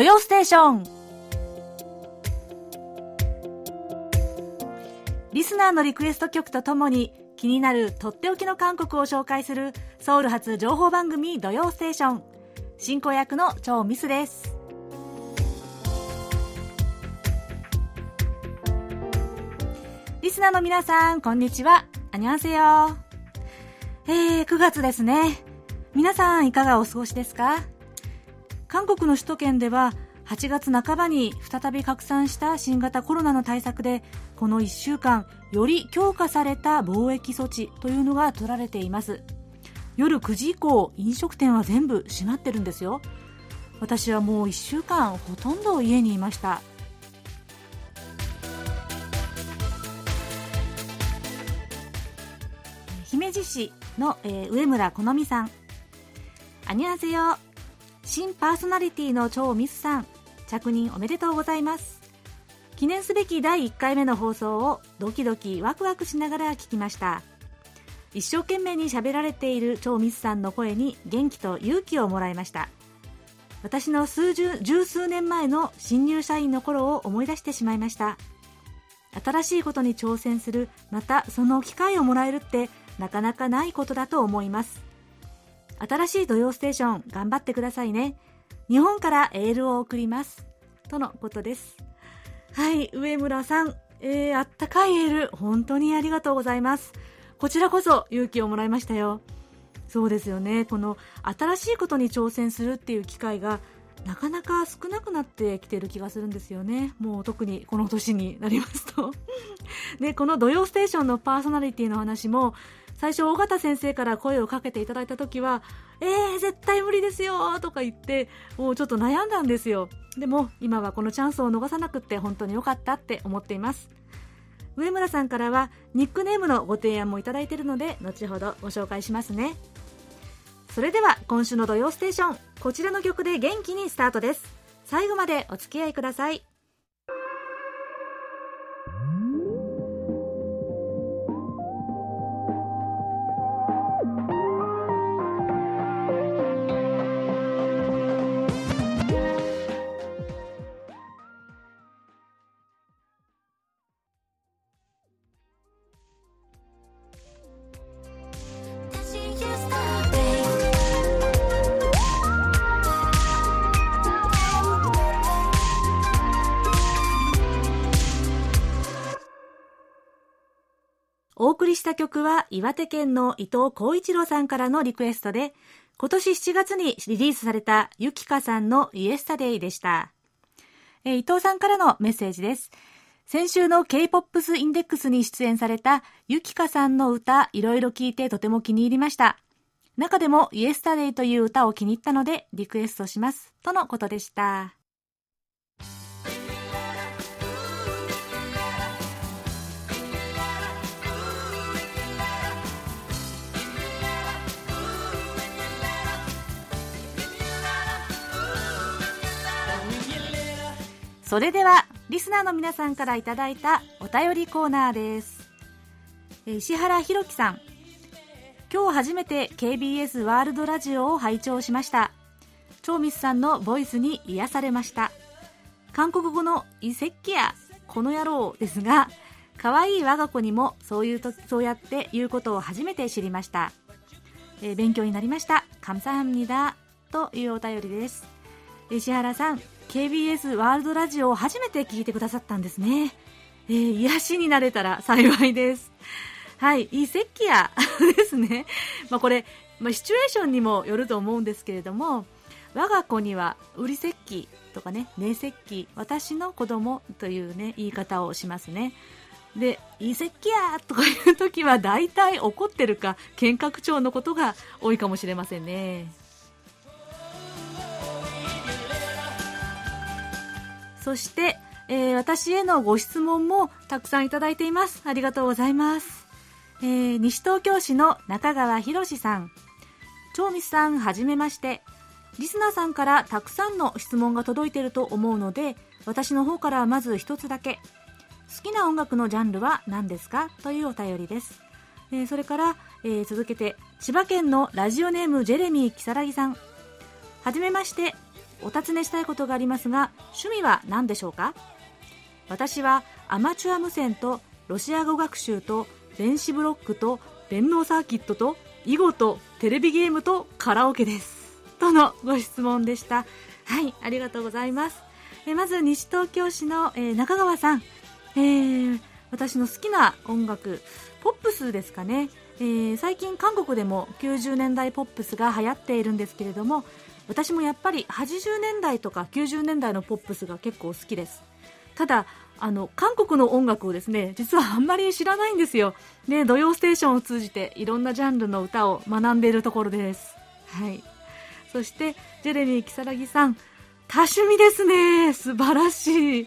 土曜ステーション。リスナーのリクエスト曲とともに気になるとっておきの韓国を紹介するソウル発情報番組土曜ステーション、進行役のチョウミスです。リスナーの皆さん、こんにちは。アニョンセヨ。9月ですね。皆さんいかがお過ごしですか？韓国の首都圏では8月半ばに再び拡散した新型コロナの対策で、この1週間より強化された防疫措置というのが取られています。夜9時以降、飲食店は全部閉まってるんですよ。私はもう1週間ほとんど家にいました。姫路市の、上村好美さん、アニョンセヨ。新パーソナリティのチョウミスさん、着任おめでとうございます。記念すべき第1回目の放送をドキドキワクワクしながら聞きました。一生懸命に喋られているチョウミスさんの声に元気と勇気をもらいました。私の十数年前の新入社員の頃を思い出してしまいました。新しいことに挑戦する、またその機会をもらえるってなかなかないことだと思います。新しい土曜ステーション頑張ってくださいね。日本からエールを送ります、とのことです。はい、上村さん、あったかいエール本当にありがとうございます。こちらこそ勇気をもらいましたよ。そうですよね、この新しいことに挑戦するっていう機会がなかなか少なくなってきてる気がするんですよね。もう特にこの年になりますとで、この土曜ステーションのパーソナリティの話も、最初尾形先生から声をかけていただいた時は絶対無理ですよとか言って、もうちょっと悩んだんですよ。でも今はこのチャンスを逃さなくって本当に良かったって思っています。上村さんからはニックネームのご提案もいただいているので、後ほどご紹介しますね。それでは今週の土曜ステーション、こちらの曲で元気にスタートです。最後までお付き合いください。お送りした曲は岩手県の伊藤浩一郎さんからのリクエストで、今年7月にリリースされたゆきかさんのイエスタデイでした。伊藤さんからのメッセージです。先週の K-POPS インデックスに出演されたゆきかさんの歌、いろいろ聞いてとても気に入りました。中でもイエスタデイという歌を気に入ったのでリクエストします、とのことでした。それではリスナーの皆さんからいただいたお便りコーナーです。石原ひろきさん、今日初めて KBS ワールドラジオを拝聴しました。チョーミスさんのボイスに癒されました。韓国語のイセッキやこの野郎ですが、可愛い我が子にもそうやって言うことを初めて知りました。勉強になりました。感謝합니다、というお便りです。石原さん、KBS ワールドラジオを初めて聞いてくださったんですね。癒しになれたら幸いです。はい、いい席やですね。これ、シチュエーションにもよると思うんですけれども、我が子には売り席とかね、寝席、私の子供というね言い方をしますね。で、いい席やとかいう時は大体怒ってるか喧嘩口調のことが多いかもしれませんね。そして、私へのご質問もたくさんいただいています。ありがとうございます。西東京市の中川博史さん、チョーミスさん、はじめまして。リスナーさんからたくさんの質問が届いていると思うので、私の方からまず一つだけ、好きな音楽のジャンルは何ですか、というお便りです。それから、続けて千葉県のラジオネームジェレミー木更木さん、はじめまして。お尋ねしたいことがありますが、趣味は何でしょうか？私はアマチュア無線とロシア語学習と電子ブロックと電脳サーキットと囲碁とテレビゲームとカラオケですとのご質問でした。はい、ありがとうございます。まず西東京市の、中川さん、私の好きな音楽ポップスですかね。最近韓国でも90年代ポップスが流行っているんですけれども、私もやっぱり80年代とか90年代のポップスが結構好きです。ただ韓国の音楽をですね、実はあんまり知らないんですよ、ね。土曜ステーションを通じていろんなジャンルの歌を学んでいるところです、はい、そしてジェレミー木更木さん、多趣味ですね、素晴らしい。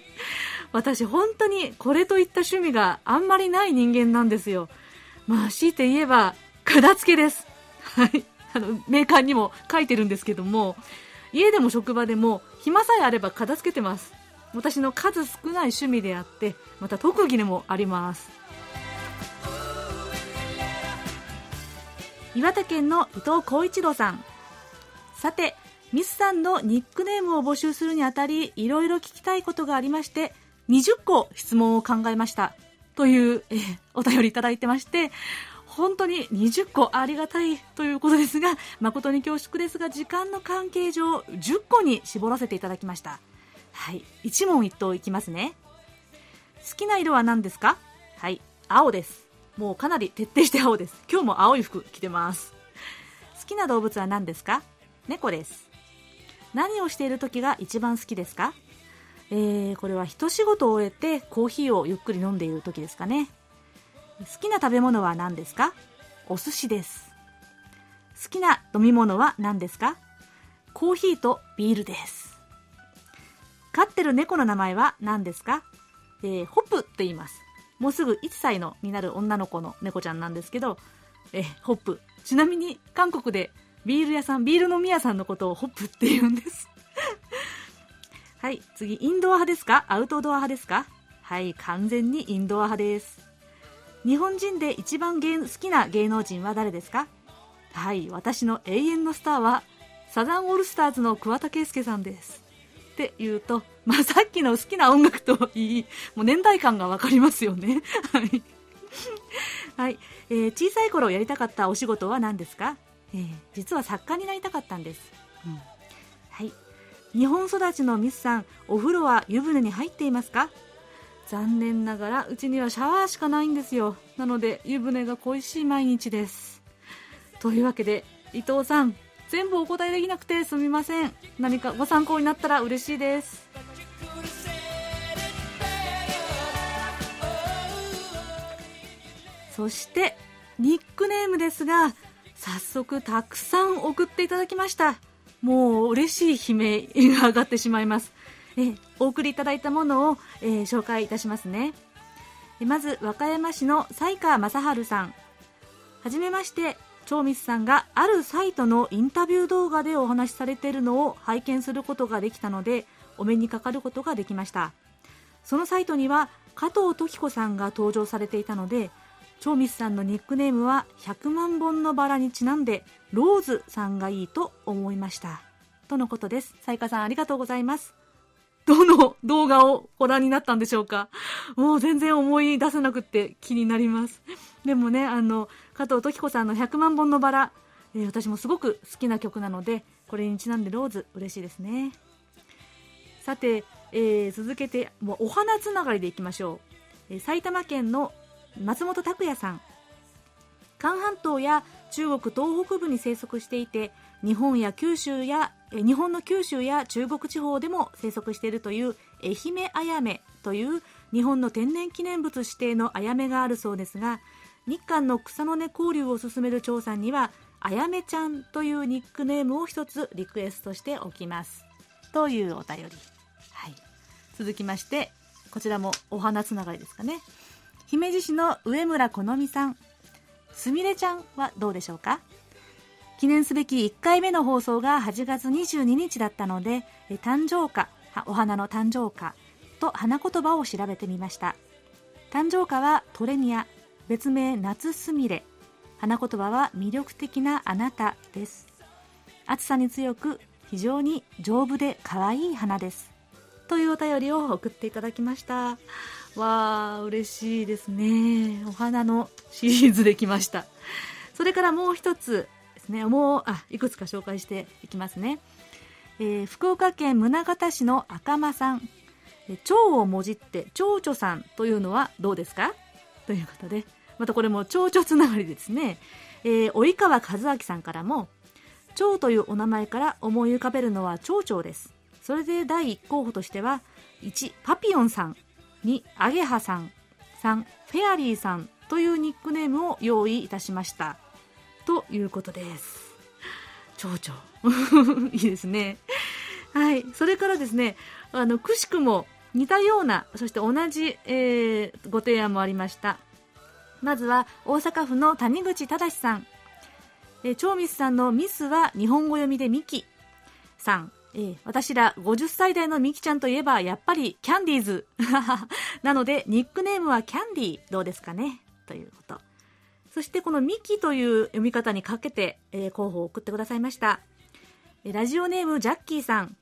私本当にこれといった趣味があんまりない人間なんですよ。まあ強いて言えば片付けです。はい、メーカーにも書いてるんですけども、家でも職場でも暇さえあれば片付けてます。私の数少ない趣味であって、また特技でもあります。岩手県の伊藤浩一郎さん、さてミスさんのニックネームを募集するにあたり、いろいろ聞きたいことがありまして、20個質問を考えましたという、お便りいただいてまして、本当に20個ありがたいということですが、誠に恐縮ですが時間の関係上10個に絞らせていただきました。はい、一問一答いきますね。好きな色は何ですか？はい、青です。もうかなり徹底して青です。今日も青い服着てます。好きな動物は何ですか？猫です。何をしている時が一番好きですか？これは一仕事を終えてコーヒーをゆっくり飲んでいる時ですかね。好きな食べ物は何ですか？お寿司です。好きな飲み物は何ですか？コーヒーとビールです。飼ってる猫の名前は何ですか？ホップって言います。もうすぐ1歳のになる女の子の猫ちゃんなんですけど、ホップ。ちなみに韓国でビール屋さん、ビール飲み屋さんのことをホップって言うんですはい、次、インドア派ですか？アウトドア派ですか？はい、完全にインドア派です。日本人で一番好きな芸能人は誰ですか？はい、私の永遠のスターはサザンオールスターズの桑田佳祐さんですって言うと、さっきの好きな音楽といい、もう年代感が分かりますよねはい、はい小さい頃やりたかったお仕事は何ですか？実は作家になりたかったんです、はい。日本育ちのミスさん、お風呂は湯船に入っていますか？残念ながらうちにはシャワーしかないんですよ。なので湯船が恋しい毎日です。というわけで伊藤さん、全部お答えできなくてすみません。何かご参考になったら嬉しいです。そしてニックネームですが、早速たくさん送っていただきました。もう嬉しい悲鳴が上がってしまいます。お送りいただいたものを、紹介いたしますね。まず和歌山市の西川正治さん、はじめまして。長光さんがあるサイトのインタビュー動画でお話しされているのを拝見することができたので、お目にかかることができました。そのサイトには加藤時子さんが登場されていたので、長光さんのニックネームは100万本のバラにちなんでローズさんがいいと思いましたとのことです。西川さん、ありがとうございます。どの動画をご覧になったんでしょうか？もう全然思い出せなくて気になります。でもね、加藤時子さんの100万本のバラ、私もすごく好きな曲なので、これにちなんでローズ、嬉しいですね。さて、続けてもうお花つながりでいきましょう。埼玉県の松本拓也さん、関半島や中国東北部に生息していて、日本の九州や中国地方でも生息しているという愛媛あやめという日本の天然記念物指定のあやめがあるそうですが、日韓の草の根交流を進める調査にはあやめちゃんというニックネームを一つリクエストしておきますというお便り、はい、続きまして、こちらもお花つながりですかね。姫路市の上村好美さん、すみれちゃんはどうでしょうか？記念すべき1回目の放送が8月22日だったので、誕生花、お花の誕生花と花言葉を調べてみました。誕生花はトレニア、別名夏すみれ、花言葉は魅力的なあなたです。暑さに強く非常に丈夫で可愛い花ですというお便りを送っていただきました。わー、嬉しいですね。お花のシリーズできました。それからもう一つですね、いくつか紹介していきますね。福岡県宗像市の赤間さん、蝶をもじって蝶々さんというのはどうですかということで、またこれも蝶々つながりですね。及川和明さんからも、蝶というお名前から思い浮かべるのは蝶々です。それで第1候補としては、1パピヨンさん、2アゲハさん、3フェアリーさんというニックネームを用意いたしましたということです。蝶々いいですね。はい、それからですね、くしくも似たような、そして同じ、ご提案もありました。まずは大阪府の谷口忠さん、蝶ミスさんのミスは日本語読みでミキさん、私ら50歳代のミキちゃんといえばやっぱりキャンディーズなのでニックネームはキャンディーどうですかねということ。そしてこのミキという読み方にかけて、候補を送ってくださいました。ラジオネームジャッキーさん、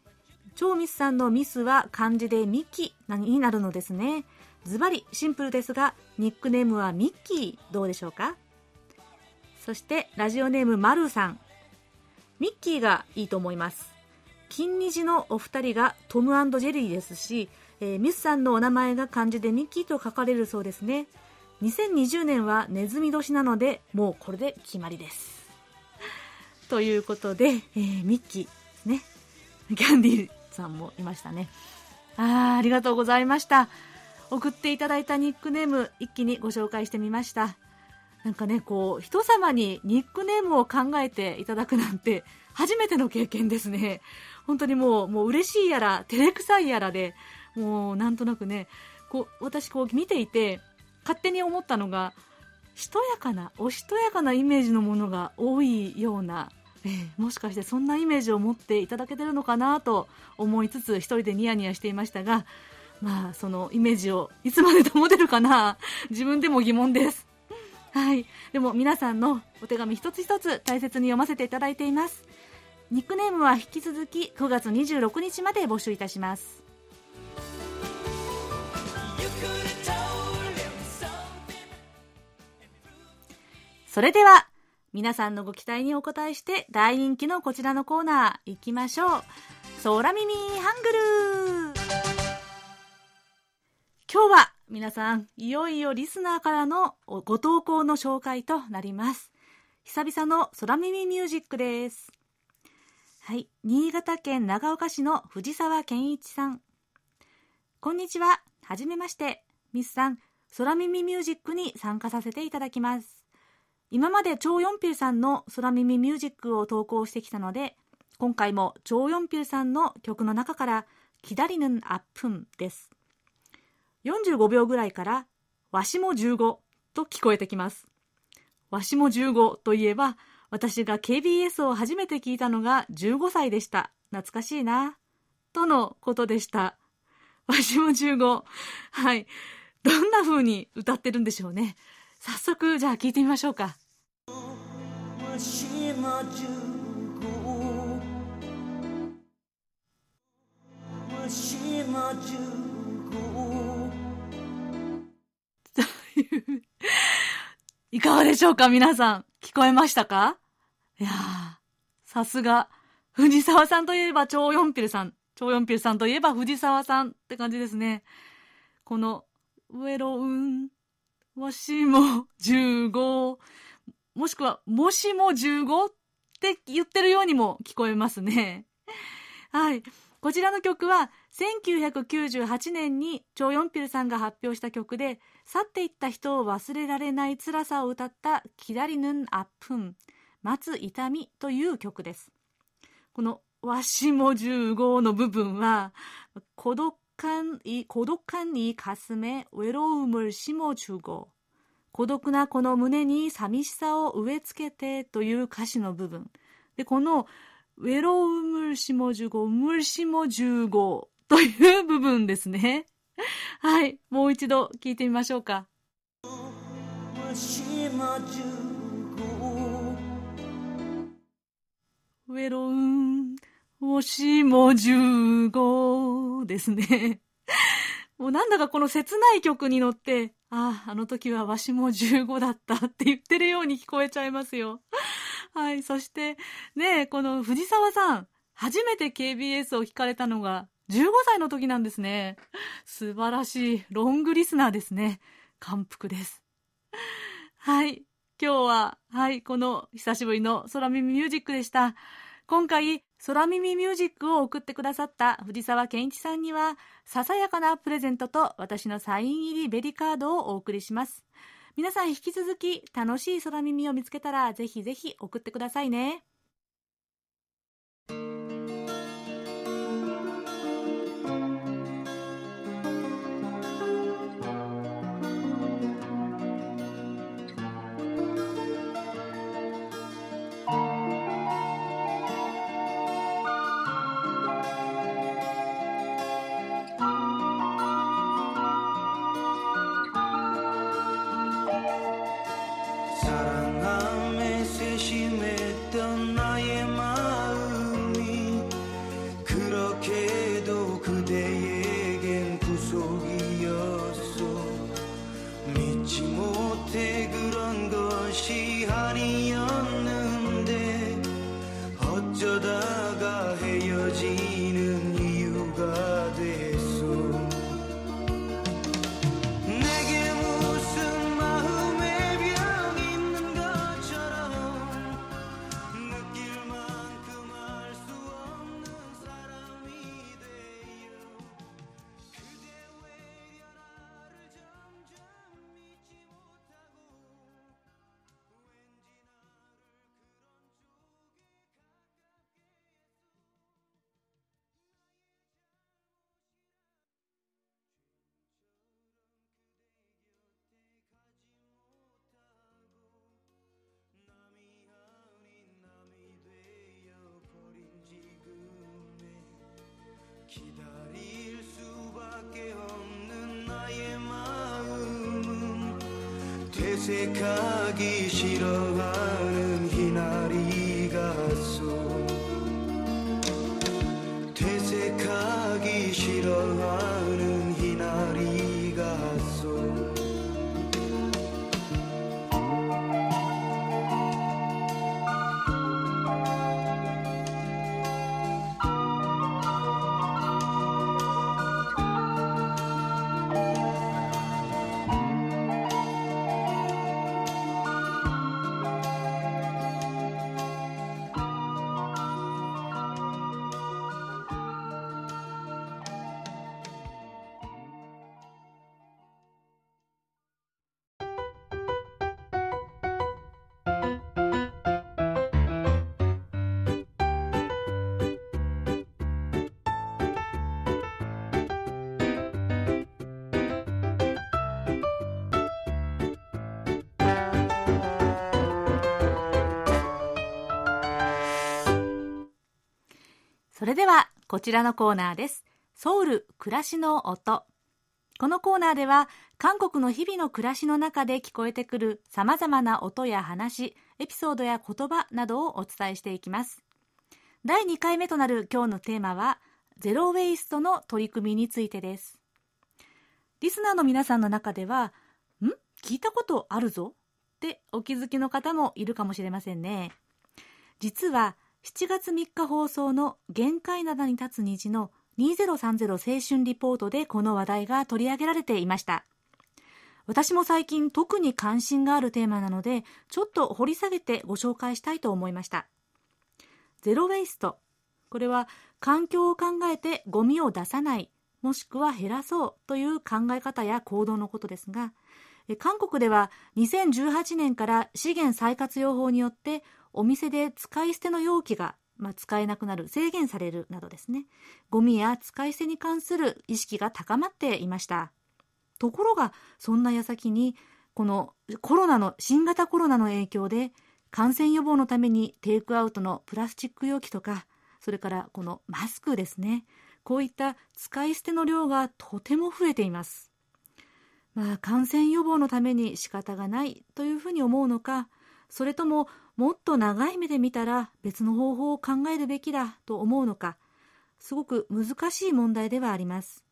蝶ミスさんのミスは漢字でミキになるのですね。ズバリシンプルですがニックネームはミッキーどうでしょうか。そしてラジオネームマルさん、ミッキーがいいと思います。金虹のお二人がトム&ジェリーですし、ミスさんのお名前が漢字でミッキーと書かれるそうですね。2020年はネズミ年なのでもうこれで決まりですということで、ミッキーですね。キャンディーさんもいましたね。ありがとうございました。送っていただいたニックネーム一気にご紹介してみました。なんかね、こう人様にニックネームを考えていただくなんて初めての経験ですね。本当にもう嬉しいやら照れくさいやらで、もうなんとなくね、こう私こう見ていて勝手に思ったのが、しとやかなおしとやかなイメージのものが多いような、もしかしてそんなイメージを持っていただけてるのかなと思いつつ一人でニヤニヤしていましたが、そのイメージをいつまで保てるかな、自分でも疑問です。はい、でも皆さんのお手紙一つ一つ大切に読ませていただいています。ニックネームは引き続き9月26日まで募集いたします。それでは皆さんのご期待にお応えして大人気のこちらのコーナー行きましょう。空耳ハングル。今日は皆さん、いよいよリスナーからのご投稿の紹介となります。久々の空耳ミュージックです。はい、新潟県長岡市の藤沢健一さん。こんにちは。はじめまして。ミスさん、空耳ミュージックに参加させていただきます。今まで超四平さんの空耳ミュージックを投稿してきたので、今回も超四平さんの曲の中から、キダリヌンアップンです。45秒ぐらいからわしも15と聞こえてきます。わしも15といえば私が KBS を初めて聞いたのが15歳でした。懐かしいなとのことでした。わしも15、はい、どんな風に歌ってるんでしょうね。早速じゃあ聞いてみましょうか。わしも15、わしも15いかがでしょうか皆さん、聞こえましたか。いやー、さすが藤沢さんといえば超四ピルさん、超四ピルさんといえば藤沢さんって感じですね。このウエロウン、わしも15、もしくはもしも15って言ってるようにも聞こえますね。はい、こちらの曲は1998年に超四ピルさんが発表した曲で、去っていった人を忘れられない辛さを歌ったキダリヌンアップン、待つ痛みという曲です。このわしも15の部分は、孤独感にかすめウェロウムルシモ15、孤独なこの胸に寂しさを植え付けてという歌詞の部分で、このウェロウムルシモ15、ムルシモ15という部分ですね。はい、もう一度聞いてみましょうか。わしも15、ウェロウン、わ年も15ですね。もうなんだかこの切ない曲に乗って、ああ、あの時はわしも15だったって言ってるように聞こえちゃいますよ。はい、そしてね、この藤沢さん、初めて KBS を聞かれたのが15歳の時なんですね。素晴らしいロングリスナーですね。感服です。はい、今日は、はい、この久しぶりの空耳ミュージックでした。今回、空耳ミュージックを送ってくださった藤沢健一さんには、ささやかなプレゼントと私のサイン入りベリカードをお送りします。皆さん引き続き楽しい空耳を見つけたら、ぜひぜひ送ってくださいね。새까기 실어가는 희나리 가소 퇴색하기 실어가는 희나리 가소それではこちらのコーナーです。ソウル暮らしの音。このコーナーでは韓国の日々の暮らしの中で聞こえてくるさまざまな音や話、エピソードや言葉などをお伝えしていきます。第2回目となる今日のテーマはゼロウェイストの取り組みについてです。リスナーの皆さんの中では聞いたことあるぞってお気づきの方もいるかもしれませんね。実は7月3日放送の限界灘に立つ虹の2030青春リポートでこの話題が取り上げられていました。私も最近特に関心があるテーマなので、ちょっと掘り下げてご紹介したいと思いました。ゼロウェイスト、これは環境を考えてゴミを出さない、もしくは減らそうという考え方や行動のことですが、韓国では2018年から資源再活用法によってお店で使い捨ての容器が、使えなくなる、制限されるなどですね、ゴミや使い捨てに関する意識が高まっていました。ところがそんな矢先に、この新型コロナの影響で感染予防のためにテイクアウトのプラスチック容器とか、それからこのマスクですね、こういった使い捨ての量がとても増えています。感染予防のために仕方がないというふうに思うのか、それとももっと長い目で見たら別の方法を考えるべきだと思うのか、すごく難しい問題ではあります。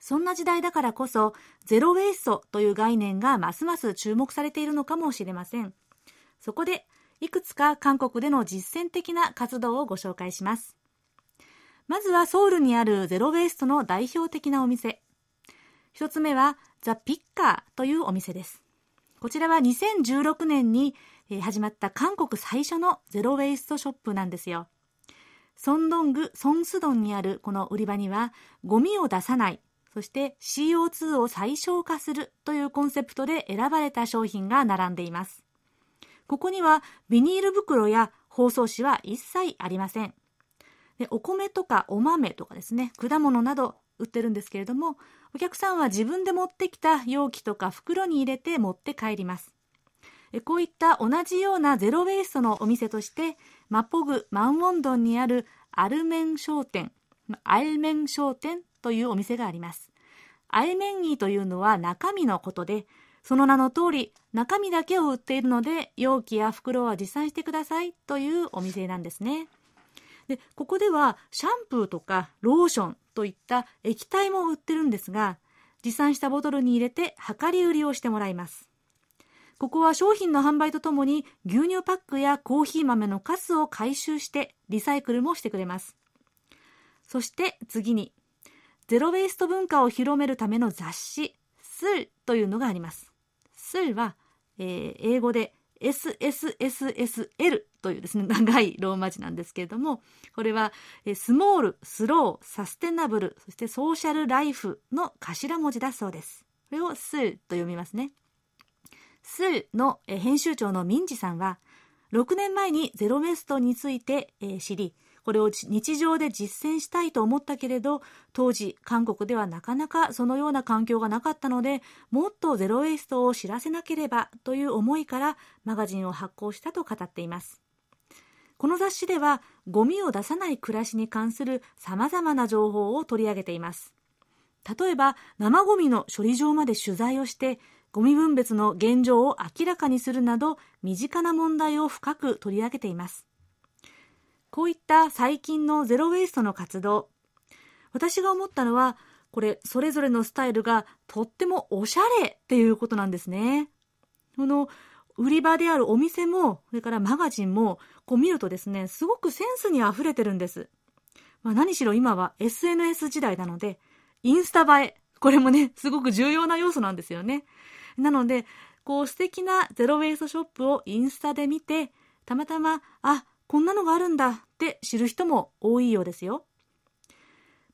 そんな時代だからこそ、ゼロウェイストという概念がますます注目されているのかもしれません。そこで、いくつか韓国での実践的な活動をご紹介します。まずはソウルにあるゼロウェイストの代表的なお店。一つ目は、ザ・ピッカーというお店です。こちらは2016年に始まった韓国最初のゼロウェイストショップなんですよ。ソンドング・ソンスドンにあるこの売り場には、ゴミを出さない、そして CO2 を最小化するというコンセプトで選ばれた商品が並んでいます。ここにはビニール袋や包装紙は一切ありません。で、お米とかお豆とかですね、果物など売ってるんですけれども、お客さんは自分で持ってきた容器とか袋に入れて持って帰ります。こういった同じようなゼロウェイストのお店として、マポグ・マンウォンドンにあるアルメン商店というお店があります。アルメンギというのは中身のことで、その名の通り中身だけを売っているので、容器や袋は持参してくださいというお店なんですね。で、ここではシャンプーとかローションといった液体も売ってるんですが、持参したボトルに入れて量り売りをしてもらいます。ここは商品の販売とともに牛乳パックやコーヒー豆のカスを回収してリサイクルもしてくれます。そして次に、ゼロウェイスト文化を広めるための雑誌スルというのがあります。スルは、英語で SSSSL というですね、長いローマ字なんですけれども、これはスモール、スロー、サステナブル、そしてソーシャルライフの頭文字だそうです。これをスルと読みますね。スルの編集長のミンジさんは6年前にゼロウェイストについて知り、これを日常で実践したいと思ったけれど、当時韓国ではなかなかそのような環境がなかったので、もっとゼロウェイストを知らせなければという思いからマガジンを発行したと語っています。この雑誌ではゴミを出さない暮らしに関するさまざまな情報を取り上げています。例えば生ゴミの処理場まで取材をして、ゴミ分別の現状を明らかにするなど、身近な問題を深く取り上げています。こういった最近のゼロウェイストの活動、私が思ったのは、これそれぞれのスタイルがとってもおしゃれっていうことなんですね。この売り場であるお店も、それからマガジンも、こう見るとですね、すごくセンスにあふれてるんです。何しろ今は SNS 時代なので、インスタ映え、これもね、すごく重要な要素なんですよね。なので、こう素敵なゼロウェイストショップをインスタで見て、たまたま、こんなのがあるんだって知る人も多いようですよ。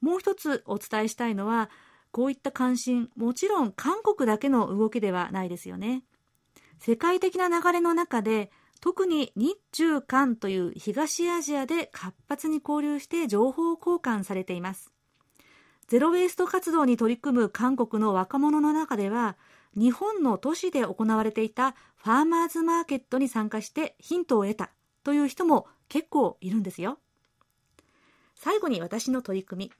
もう一つお伝えしたいのは、こういった関心、もちろん韓国だけの動きではないですよね。世界的な流れの中で、特に日中韓という東アジアで活発に交流して情報交換されています。ゼロウェイスト活動に取り組む韓国の若者の中では、日本の都市で行われていたファーマーズマーケットに参加してヒントを得たという人も結構いるんですよ。最後に私の取り組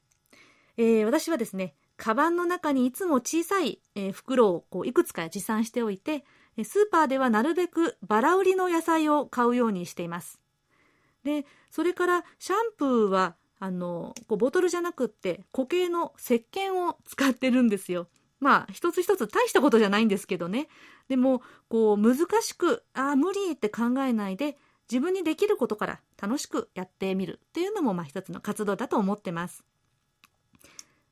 み、私はですね、カバンの中にいつも小さい、袋をこういくつか持参しておいて、スーパーではなるべくバラ売りの野菜を買うようにしています。で、それからシャンプーはこうボトルじゃなくって固形の石鹸を使ってるんですよ。一つ一つ大したことじゃないんですけどね。でもこう難しく無理って考えないで、自分にできることから楽しくやってみるっていうのも一つの活動だと思ってます。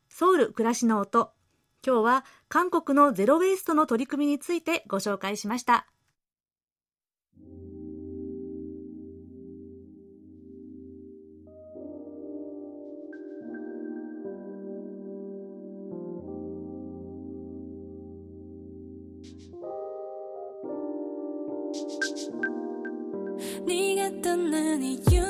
ソウル暮らしの音。今日は韓国のゼロウェイストの取り組みについてご紹介しました。떠난 이유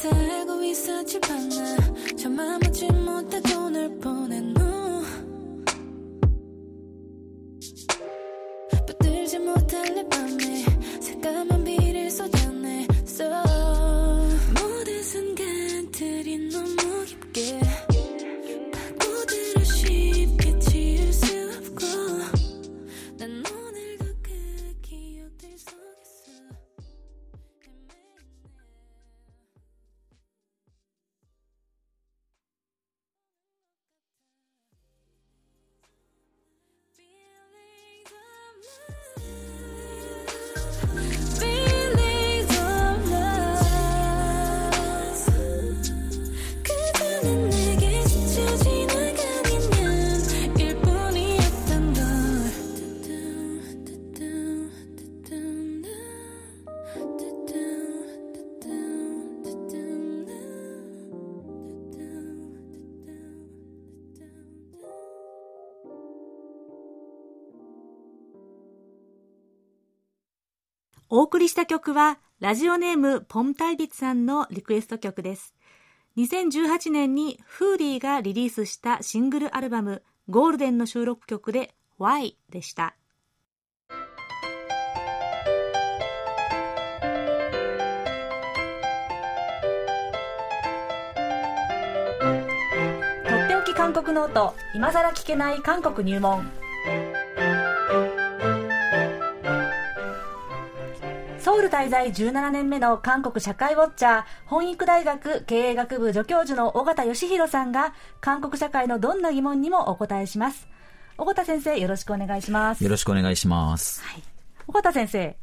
다 알고 있었지 않나 저만 믿지 못하고 널 보낸 후 붙들지 못할 내 맘에 새까만 비를 쏟아내 So 모든 순간들이 너무 깊게 파고들어 쉽게 지울 수 없고 난 오늘도 お送りした曲はラジオネームポンタイビツさんのリクエスト曲です。2018年にHoodieがリリースしたシングルアルバムゴールデンの収録曲で Why でした。とっておき韓国ノート、今さら聞けない韓国入門。ソウル滞在17年目の韓国社会ウォッチャー、本育大学経営学部助教授の尾形義弘さんが、韓国社会のどんな疑問にもお答えします。尾形先生、よろしくお願いします。よろしくお願いします、はい、尾形先生、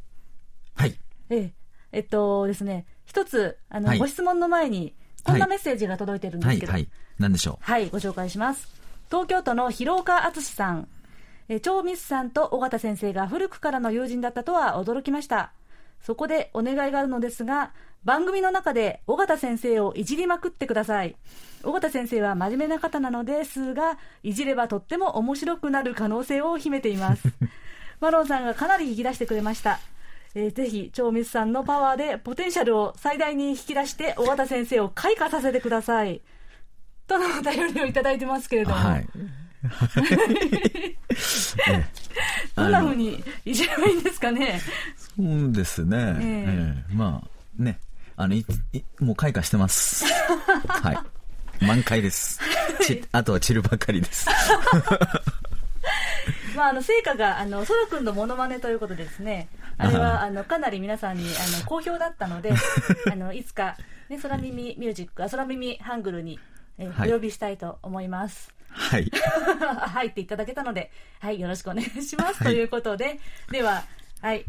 はい、ですね、一つはい、ご質問の前にこんなメッセージが届いてるんですけど、はいはいはい、何でしょう。はい、ご紹介します。東京都の広岡敦さん、超ミスさんと尾形先生が古くからの友人だったとは驚きました。そこでお願いがあるのですが、番組の中で尾形先生をいじりまくってください。尾形先生は真面目な方なのですが、いじればとっても面白くなる可能性を秘めていますマロンさんがかなり引き出してくれました。ぜひ超ミスさんのパワーでポテンシャルを最大に引き出して尾形先生を開花させてくださいとのお便りをいただいてますけれども、はいどんな風にいじればいいんですかね。そうですね、まあね、もう開花してますはい、満開ですあとは散るばかりですまあ、成果がソロ君のモノマネということですね。あれはかなり皆さんに好評だったのでいつか、ね、空耳ミュージック、空耳ハングルに、はい、お呼びしたいと思います。はい入っていただけたので、はい、よろしくお願いします、はい、ということで、では、はい、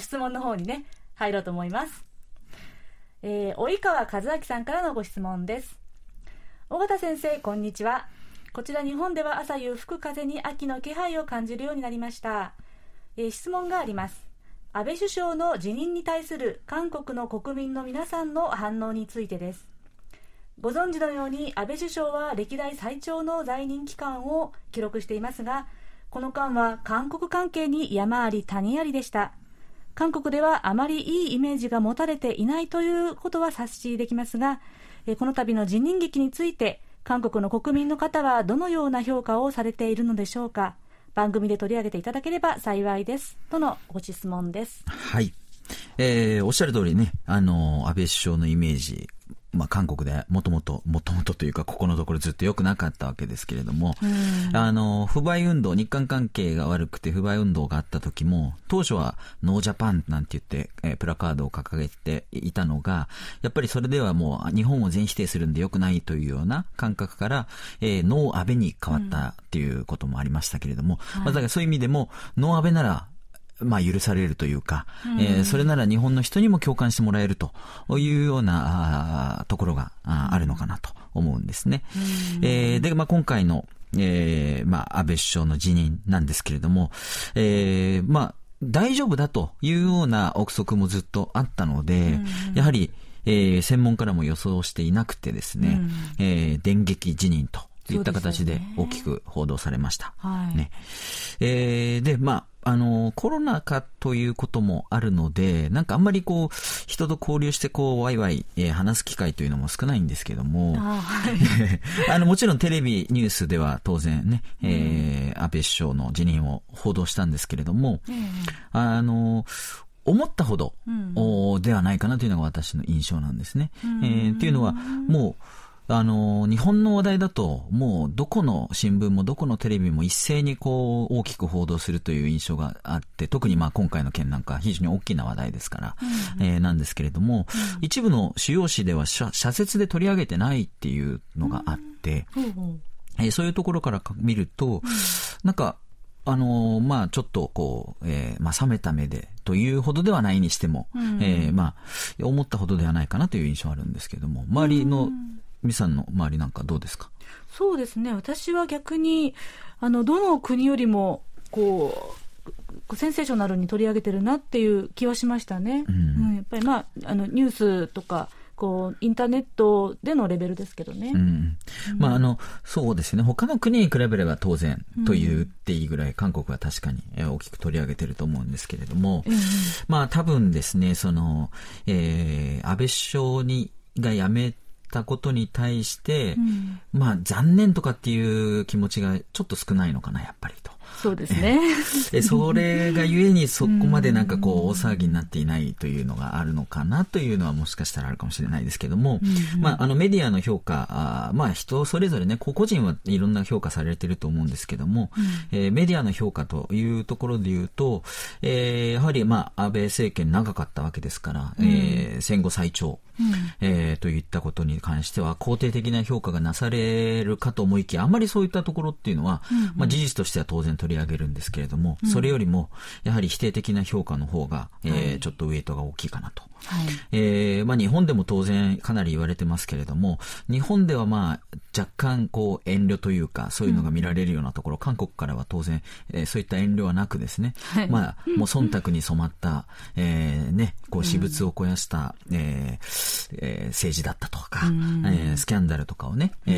質問の方にね、入ろうと思います。及川和明さんからのご質問です。尾形先生、こんにちは。こちら日本では朝夕吹く風に秋の気配を感じるようになりました。質問があります。安倍首相の辞任に対する韓国の国民の皆さんの反応についてです。ご存知のように安倍首相は歴代最長の在任期間を記録していますが、この間は韓国関係に山あり谷ありでした。韓国ではあまりいいイメージが持たれていないということは察しできますが、この度の辞任劇について韓国の国民の方はどのような評価をされているのでしょうか。番組で取り上げていただければ幸いですとのご質問です。はい、おっしゃる通りね、安倍首相のイメージ、まあ、韓国でもともとというか、ここのところずっと良くなかったわけですけれども、不買運動、日韓関係が悪くて不買運動があった時も、当初はノージャパンなんて言って、プラカードを掲げていたのが、やっぱりそれではもう日本を全否定するんで良くないというような感覚から、ノー安倍に変わったっていうこともありましたけれども、まあ、だからそういう意味でも、ノー安倍なら、まあ、許されるというか、それなら日本の人にも共感してもらえるというようなところがあるのかなと思うんですね。で、まあ、今回の、まあ、安倍首相の辞任なんですけれども、まあ、大丈夫だというような憶測もずっとあったので、やはり、専門家らも予想していなくてですね、電撃辞任といった形で大きく報道されました。ね、で、まあ、コロナ禍ということもあるので、なんかあんまりこう、人と交流してこう、ワイワイ、話す機会というのも少ないんですけども、もちろんテレビニュースでは当然ね、安倍首相の辞任を報道したんですけれども、思ったほど、ではないかなというのが私の印象なんですね。っていうのは、もう、日本の話題だと、もうどこの新聞もどこのテレビも一斉にこう大きく報道するという印象があって、特にまあ今回の件なんか非常に大きな話題ですから、なんですけれども、一部の主要紙では社説で取り上げてないっていうのがあって、そういうところから見ると、なんかまあ、ちょっとこう、まあ、冷めた目でというほどではないにしても、まあ、思ったほどではないかなという印象あるんですけれども、周りの美さんの周りなんかどうですか。そうですね、私は逆にどの国よりもこうセンセーショナルに取り上げてるなっていう気はしましたね。やっぱり、まあ、ニュースとかこうインターネットでのレベルですけどね、うんまあ、そうですね、他の国に比べれば当然と言っていいぐらい、うん、韓国は確かに大きく取り上げていると思うんですけれども、うんまあ、多分ですねその、安倍首相が辞めたことに対して、うんまあ、残念とかっていう気持ちがちょっと少ないのかなやっぱりと。そうですねそれがゆえにそこまでなんかこう大騒ぎになっていないというのがあるのかなというのはもしかしたらあるかもしれないですけども、うんまあ、メディアの評価まあ人それぞれね個々人はいろんな評価されていると思うんですけども、うんメディアの評価というところで言うと、やはりまあ安倍政権長かったわけですから、うん戦後最長、うんといったことに関しては肯定的な評価がなされるかと思いきやあんまりそういったところっていうのは、うんまあ、事実としては当然取り上げるんですけれども、うん、それよりもやはり否定的な評価の方が、はい、ちょっとウェイトが大きいかなと、はいまあ、日本でも当然かなり言われてますけれども日本ではまあ若干こう遠慮というかそういうのが見られるようなところ、うん、韓国からは当然、そういった遠慮はなくですね、はいまあ、もう忖度に染まった、ね、こう私物を肥やした、うん政治だったとか、うんスキャンダルとかをね、う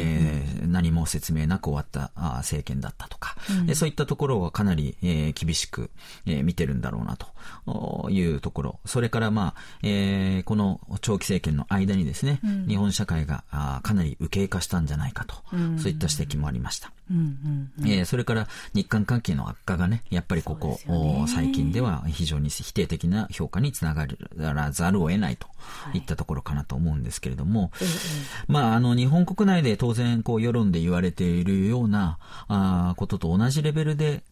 ん何も説明なく終わった政権だったとか、うん、そういったところはかなり、厳しく、見てるんだろうなというところそれから、まあこの長期政権の間にですね、うん、日本社会がかなり右傾化したんじゃないかと、うん、そういった指摘もありました、うんうんうんそれから日韓関係の悪化がねやっぱりここ、最近では非常に否定的な評価につながらざるを得ないといったところかなと思うんですけれども、はいまあ、日本国内で当然こう世論で言われているようなことと同じレベルで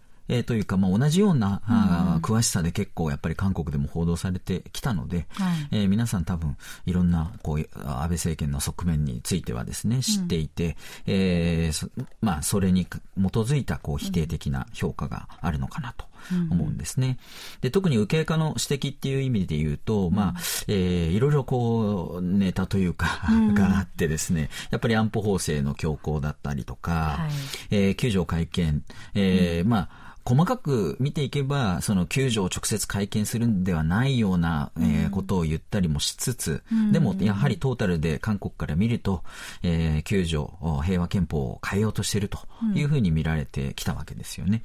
というか、まあ、同じような、詳しさで結構やっぱり韓国でも報道されてきたので、はい皆さん多分いろんなこう安倍政権の側面についてはですね知っていて、うんまあ、それに基づいたこう否定的な評価があるのかなと思うんですね。で特に右傾化の指摘っていう意味で言うと、まあいろいろこうネタというかがあってですねやっぱり安保法制の強行だったりとか、はい9条改憲、まあ細かく見ていけばその9条を直接改憲するんではないような、ことを言ったりもしつつ、うん、でもやはりトータルで韓国から見ると、9条平和憲法を変えようとしているというふうに見られてきたわけですよね、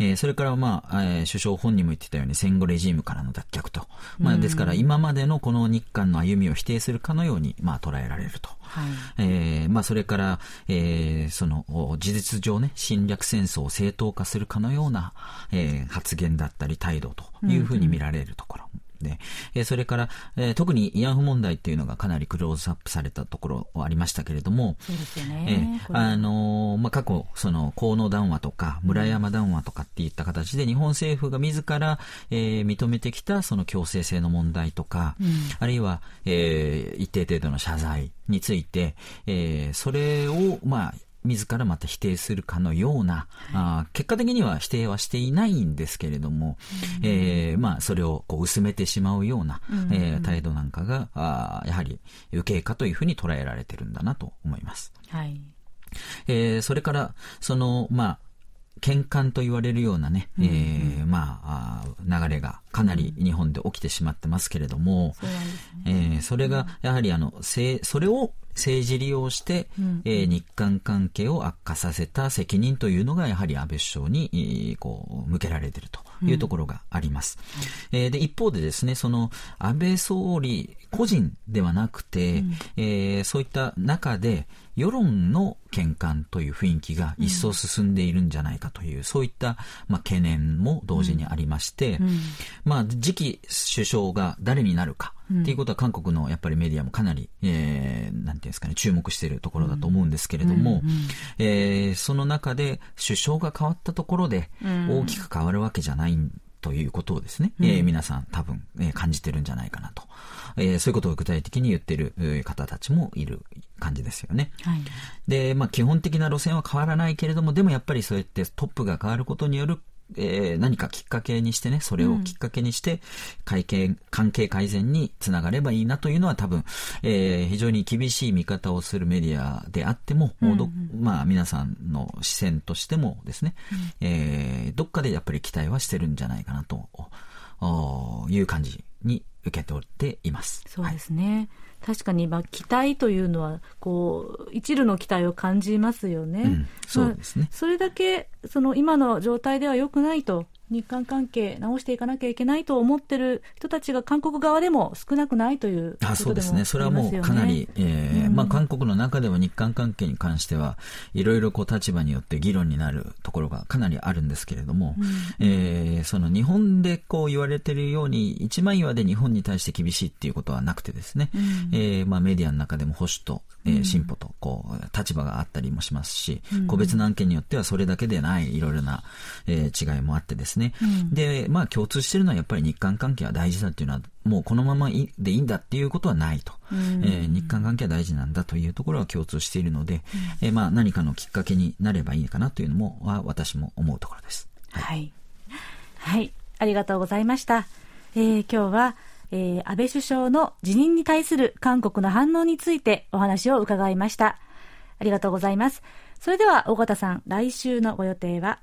うんそれから、まあ首相本人も言ってたように戦後レジームからの脱却と、まあ、ですから今までのこの日韓の歩みを否定するかのように、まあ、捉えられると、はいまあ、それから、その事実上ね侵略戦争を正当化するかのような発言だったり態度というふうに見られるところ、うんうんでそれから、特に慰安婦問題っていうのがかなりクローズアップされたところはありましたけれどもそうですよね、まあ、過去その河野談話とか村山談話とかっていった形で日本政府が自ら、認めてきたその強制性の問題とか、うん、あるいは、一定程度の謝罪について、それをまあ自らまた否定するかのような、はい、結果的には否定はしていないんですけれども、うんまあ、それをこう薄めてしまうような、うん態度なんかがやはり右傾化というふうに捉えられてるんだなと思います、はいそれからそのまあ喧嘩と言われるようなね、うんうんまあ、流れがかなり日本で起きてしまってますけれども、うん それがやはりそれを政治利用して、うん日韓関係を悪化させた責任というのがやはり安倍首相にこう向けられているというところがあります、うんで一方でですねその安倍総理個人ではなくて、うんそういった中で世論の喧嘩という雰囲気が一層進んでいるんじゃないかという、うん、そういった、まあ、懸念も同時にありまして、うんうんまあ、次期首相が誰になるかっていうことは韓国のやっぱりメディアもかなり、なんていうんですかね、注目しているところだと思うんですけれども、うんうんその中で首相が変わったところで大きく変わるわけじゃないんということをですね、皆さん多分、感じてるんじゃないかなと、そういうことを具体的に言ってる方たちもいる感じですよね、はいでまあ、基本的な路線は変わらないけれどもでもやっぱりそうやってトップが変わることによる、何かきっかけにしてねそれをきっかけにして関係改善につながればいいなというのは多分、非常に厳しい見方をするメディアであっても、うんうんまあ、皆さんの視線としてもですね、どっかでやっぱり期待はしてるんじゃないかなという感じに受け取っています。そうですね、はい、確かに期待というのはこう一縷の期待を感じますよね、うん、そうですね、まあ、それだけその今の状態では良くないと、日韓関係直していかなきゃいけないと思ってる人たちが韓国側でも少なくないということでもありますよね。そうですね、それはもうかなり、まあ、韓国の中でも日韓関係に関してはいろいろ立場によって議論になるところがかなりあるんですけれども、うん、その日本でこう言われているように一枚岩で日本に対して厳しいっていうことはなくてですね、うん、まあ、メディアの中でも保守と、進歩とこう立場があったりもしますし、うん、個別の案件によってはそれだけでないいろいろな、違いもあってですね、うん、でまあ、共通しているのはやっぱり日韓関係は大事だというのはもうこのままでいいんだっていうことはないと、日韓関係は大事なんだというところは共通しているので、まあ、何かのきっかけになればいいかなというのもは私も思うところです、はいはいはい、ありがとうございました、今日は、安倍首相の辞任に対する韓国の反応についてお話を伺いました。ありがとうございます。それでは尾形さん、来週のご予定は？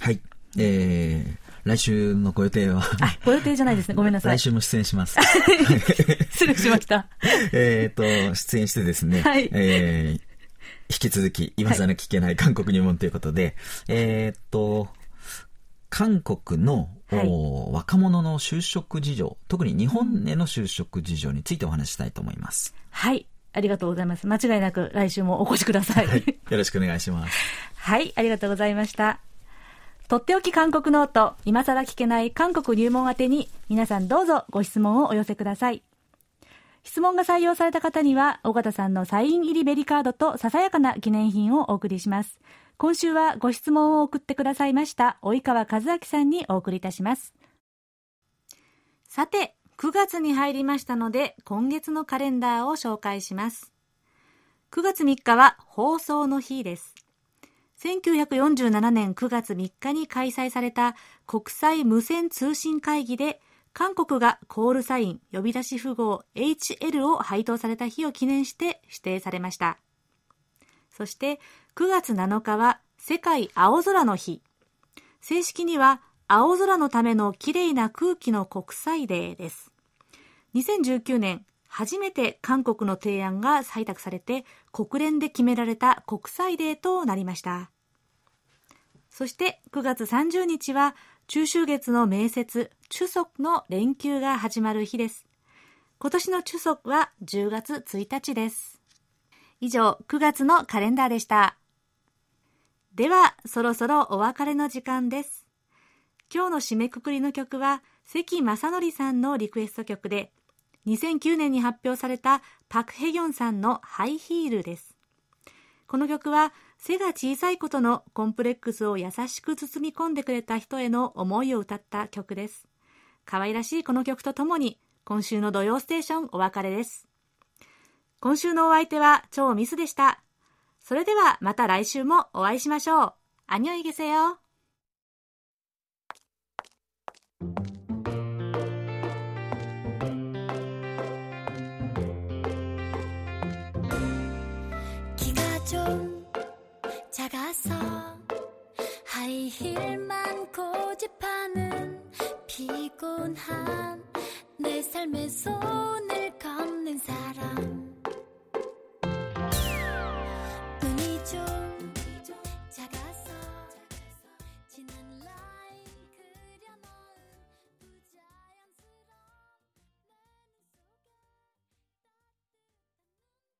はい、来週のご予定はご予定じゃないですね、ごめんなさい。来週も出演します失礼しました出演してですね、はい、引き続き今更聞けない韓国入門ということで、はい、韓国の、はい、若者の就職事情、特に日本への就職事情についてお話したいと思います。はい、ありがとうございます。間違いなく来週もお越しください、はい、よろしくお願いしますはい、ありがとうございました。とっておき韓国ノート、今更聞けない韓国入門宛てに皆さんどうぞご質問をお寄せください。質問が採用された方には尾形さんのサイン入りベリカードとささやかな記念品をお送りします。今週はご質問を送ってくださいました及川和明さんにお送りいたします。さて、9月に入りましたので今月のカレンダーを紹介します。9月3日は放送の日です。1947年9月3日に開催された国際無線通信会議で韓国がコールサイン呼び出し符号 HL を配当された日を記念して指定されました。そして9月7日は世界青空の日。正式には青空のためのきれいな空気の国際デーです。2019年初めて韓国の提案が採択されて国連で決められた国際デーとなりました。そして9月30日は中秋月の名節中足の連休が始まる日です。今年の中足は10月1日です。以上、9月のカレンダーでした。ではそろそろお別れの時間です。今日の締めくくりの曲は関正則さんのリクエスト曲で、2009年に発表されたパク・ヘギョンさんのハイヒールです。この曲は背が小さいことのコンプレックスを優しく包み込んでくれた人への思いを歌った曲です。可愛らしいこの曲とともに今週の土曜ステーションお別れです。今週のお相手は超ミスでした。それではまた来週もお会いしましょう。アニョイゲセヨ。좀 작아서 하이힐만 고집하는 피곤한 내 삶에서